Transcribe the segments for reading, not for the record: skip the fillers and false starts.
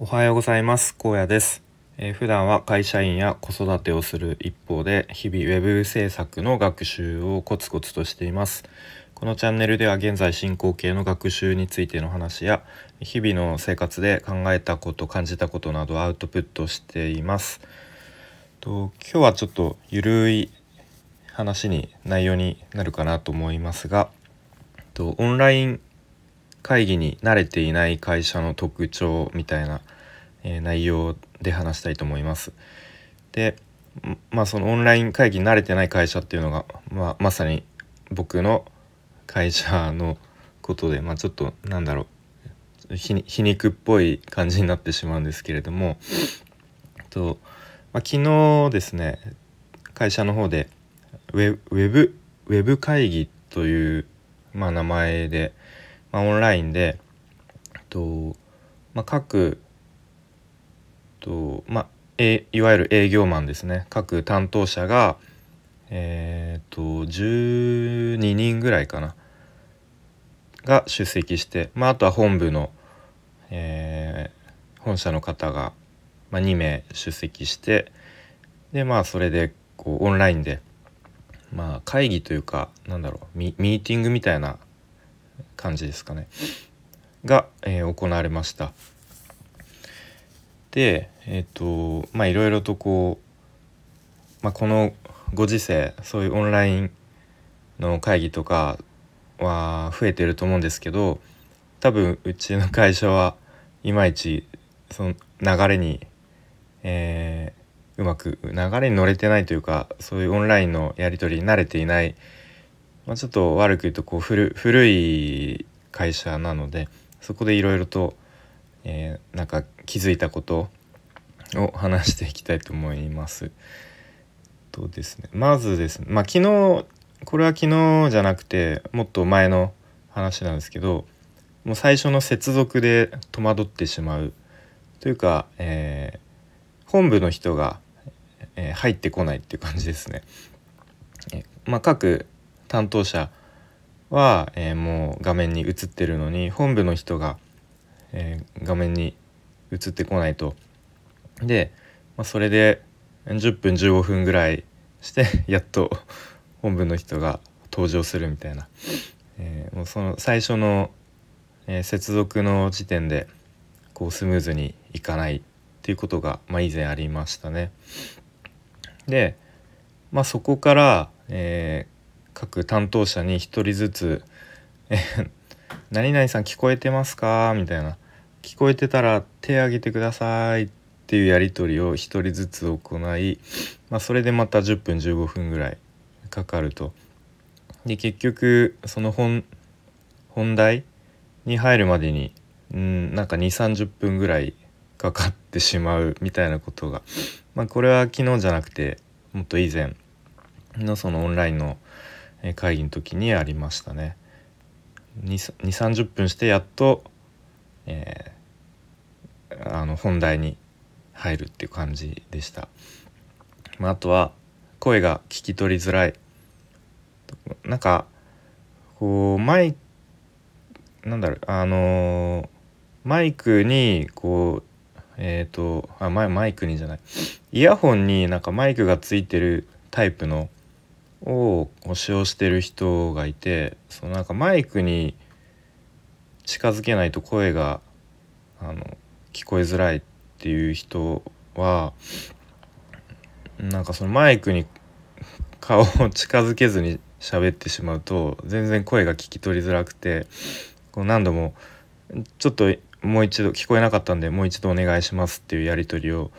おはようございます。高野です。普段は会社員や子育てをする一方で、日々ウェブ制作の学習をコツコツとしています。このチャンネルでは現在進行形の学習についての話や、日々の生活で考えたこと感じたことなどアウトプットしています。今日はちょっとゆるい話に内容になるかなと思いますが、オンライン会議に慣れていない会社の特徴みたいな内容で話したいと思います。で、そのオンライン会議に慣れてない会社っていうのが、まさに僕の会社のことで、ちょっと皮肉っぽい感じになってしまうんですけれども、昨日ですね、会社の方でウェブ会議という、名前でオンラインでいわゆる営業マンですね、各担当者が12人ぐらいかなが出席して、あとは本部の、本社の方が、2名出席して、でそれでオンラインで、会議というかミーティングみたいな感じですかねが、行われました。でいろいろとこのご時世、そういうオンラインの会議とかは増えてると思うんですけど、多分うちの会社はいまいちその流れに、うまく流れに乗れてないというか、そういうオンラインのやり取りに慣れていない、ちょっと悪く言うと古い会社なので、そこでいろいろと、気づいたことを話していきたいと思います。ですね、まずですね、昨日、これは昨日じゃなくてもっと前の話なんですけど、もう最初の接続で戸惑ってしまうというか、本部の人が、入ってこないっていう感じですね。各担当者は、もう画面に映ってるのに、本部の人が、画面に映ってこないと。で、それで10分15分ぐらいしてやっと本部の人が登場するみたいな、もうその最初の、接続の時点でスムーズにいかないっていうことが、以前ありましたね。で、そこから、各担当者に一人ずつ「何々さん聞こえてますか?」みたいな「聞こえてたら手挙げてください」っていうやり取りを一人ずつ行い、それでまた10分15分ぐらいかかると。で、結局その本題に入るまでに2,30 分ぐらいかかってしまうみたいなことが、これは昨日じゃなくてもっと以前のそのオンラインの会議の時にありましたね。2,30 分してやっと、本題に入るっていう感じでした。あとは声が聞き取りづらい、マイクにマイクにじゃない、イヤホンにマイクがついてるタイプのを使用してる人がいて、そのマイクに近づけないと声が聞こえづらいっていう人は、そのマイクに顔を近づけずに喋ってしまうと全然声が聞き取りづらくて、何度もちょっともう一度聞こえなかったんでもう一度お願いしますっていうやり取りを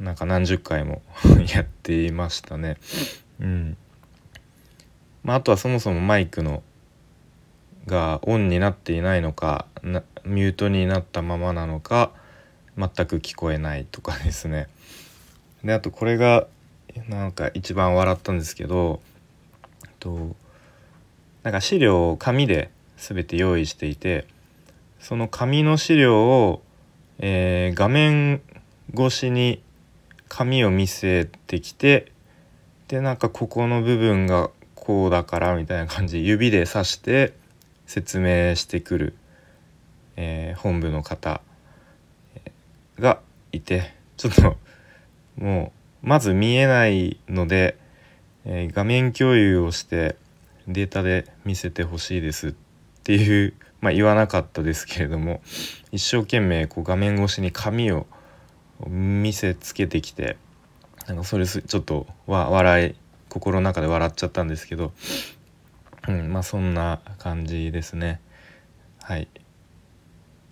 何十回もやっていましたね。あとはそもそもマイクのがオンになっていないのか、ミュートになったままなのか全く聞こえないとかですね。で、あとこれが一番笑ったんですけど、資料を紙で全て用意していて、その紙の資料を、画面越しに紙を見せてきて、でここの部分がこうだからみたいな感じで指で指して説明してくる、本部の方がいて、ちょっともうまず見えないので、画面共有をしてデータで見せてほしいですっていう、言わなかったですけれども、一生懸命こう画面越しに紙を見せつけてきて、なんかそれちょっと笑い、心の中で笑っちゃったんですけど、そんな感じですね。はい。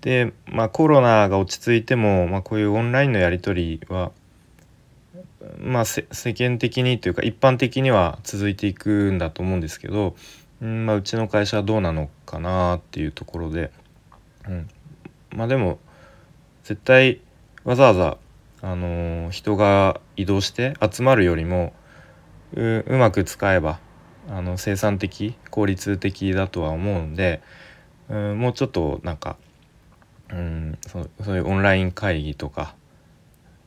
で、コロナが落ち着いても、こういうオンラインのやり取りは、世間的にというか一般的には続いていくんだと思うんですけど、うちの会社はどうなのかなっていうところで、でも絶対わざわざ人が移動して集まるよりも うまく使えば生産的効率的だとは思うんで、もうちょっとそういうオンライン会議とか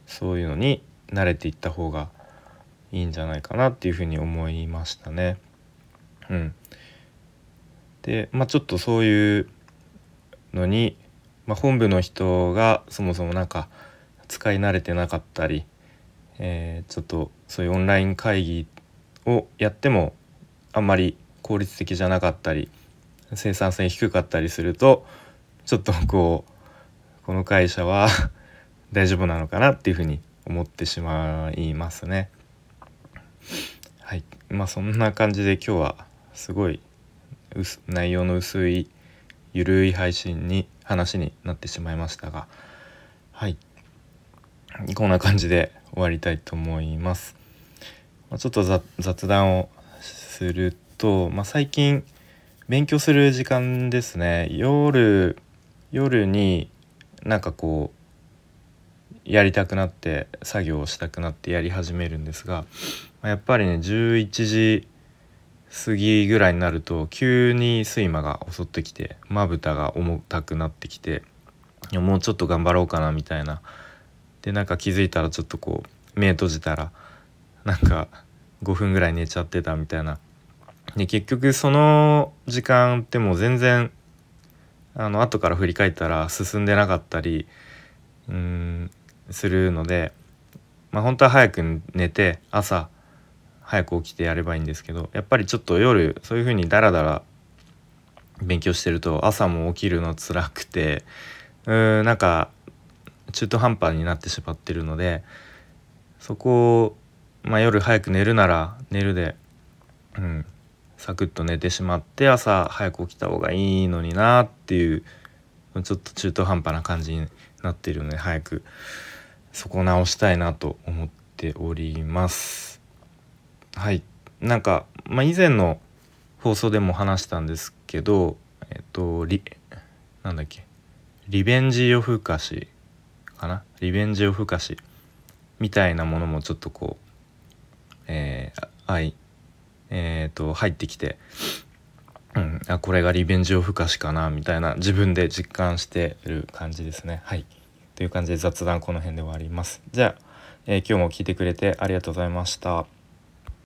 そういうのに慣れていった方がいいんじゃないかなっていうふうに思いましたね。で、ちょっとそういうのに、本部の人がそもそも使い慣れてなかったり、ちょっとそういうオンライン会議をやってもあんまり効率的じゃなかったり生産性低かったりすると、ちょっとこの会社は大丈夫なのかなっていうふうに思ってしまいますね。はい、そんな感じで今日はすごい内容の薄いゆるい話になってしまいましたが、はい、こんな感じで終わりたいと思います。ちょっと雑談をすると、最近勉強する時間ですね。夜にやりたくなって作業をしたくなってやり始めるんですが、やっぱりね11時過ぎぐらいになると急に睡魔が襲ってきて、まぶたが重たくなってきて、もうちょっと頑張ろうかなみたいな。で気づいたらちょっと目閉じたら5分ぐらい寝ちゃってたみたいな。で結局その時間ってもう全然後から振り返ったら進んでなかったりするので、本当は早く寝て朝早く起きてやればいいんですけど、やっぱりちょっと夜そういう風にダラダラ勉強してると朝も起きるの辛くて、中途半端になってしまってるので、そこを、夜早く寝るなら寝るで、サクッと寝てしまって朝早く起きた方がいいのになっていう、ちょっと中途半端な感じになっているので、早くそこを直したいなと思っております。はい、以前の放送でも話したんですけど、リベンジ夜更かしかな、リベンジ夜更かしみたいなものもちょっと入ってきて、これがリベンジ夜更かしかなみたいな、自分で実感している感じですね。はい、という感じで雑談この辺で終わります。じゃあ、今日も聞いてくれてありがとうございました。